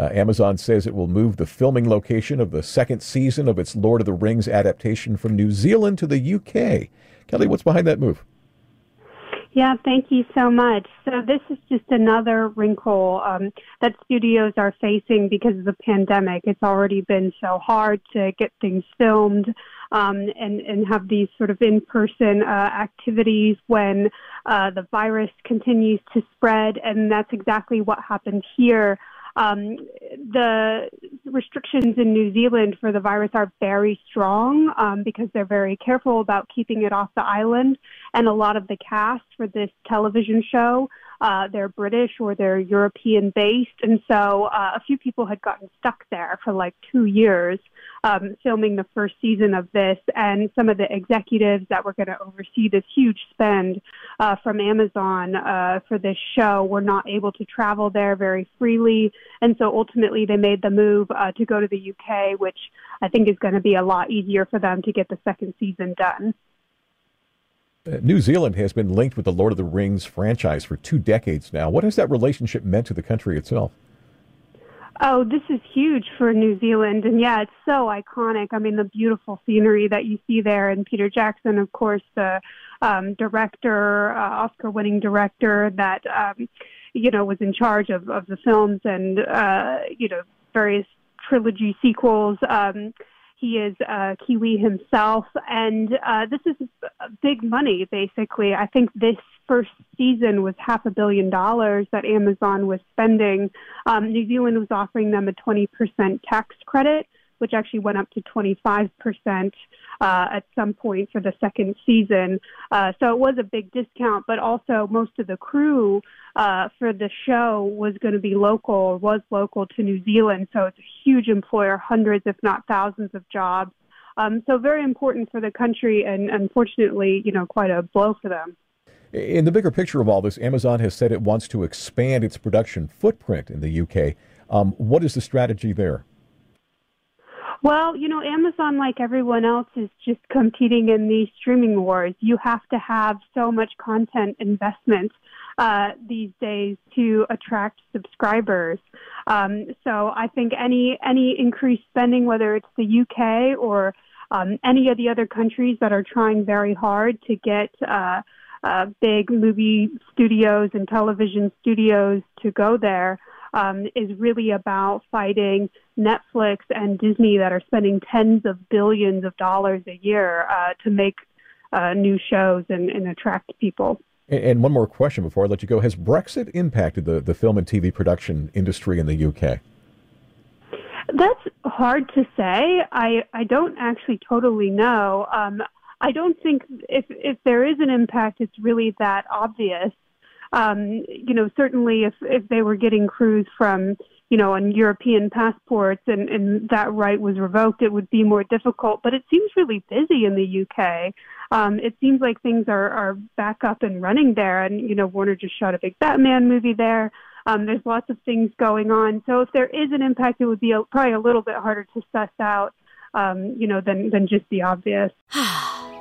Amazon says it will move the filming location of the second season of its Lord of the Rings adaptation from New Zealand to the UK. Kelly, what's behind that move? Yeah, thank you so much. So this is just another wrinkle that studios are facing because of the pandemic. It's already been so hard to get things filmed and have these sort of in-person activities when the virus continues to spread. And that's exactly what happened here. The restrictions in New Zealand for the virus are very strong because they're very careful about keeping it off the island. And a lot of the cast for this television show, they're British or they're European-based. And so a few people had gotten stuck there for like 2 years filming the first season of this. And some of the executives that were going to oversee this huge spend from Amazon for this show were not able to travel there very freely. And so ultimately they made the move to go to the UK, which I think is going to be a lot easier for them to get the second season done. New Zealand has been linked with the Lord of the Rings franchise for 2 decades now. What has that relationship meant to the country itself? Oh, this is huge for New Zealand. And yeah, it's so iconic. I mean, the beautiful scenery that you see there. And Peter Jackson, of course, the director, Oscar-winning director that, was in charge of the films and, various trilogy sequels. He is Kiwi himself, and this is big money, basically. I think this first season was $500 million that Amazon was spending. New Zealand was offering them a 20% tax credit, which actually went up to 25% at some point for the second season. So it was a big discount, but also most of the crew for the show was going to be local, was local to New Zealand. So it's a huge employer, hundreds if not thousands of jobs. So very important for the country and unfortunately, quite a blow for them. In the bigger picture of all this, Amazon has said it wants to expand its production footprint in the UK. What is the strategy there? Well, Amazon, like everyone else, is just competing in these streaming wars. You have to have so much content investment these days to attract subscribers. So I think any increased spending, whether it's the UK or any of the other countries that are trying very hard to get big movie studios and television studios to go there, is really about fighting Netflix and Disney that are spending tens of billions of dollars a year to make new shows and attract people. And one more question before I let you go. Has Brexit impacted the film and TV production industry in the UK? That's hard to say. I don't actually totally know. I don't think if there is an impact, it's really that obvious. Certainly if they were getting crews from, on European passports and that right was revoked, it would be more difficult. But it seems really busy in the UK. It seems like things are back up and running there. And, Warner just shot a big Batman movie there. There's lots of things going on. So if there is an impact, it would be probably a little bit harder to suss out, than just the obvious.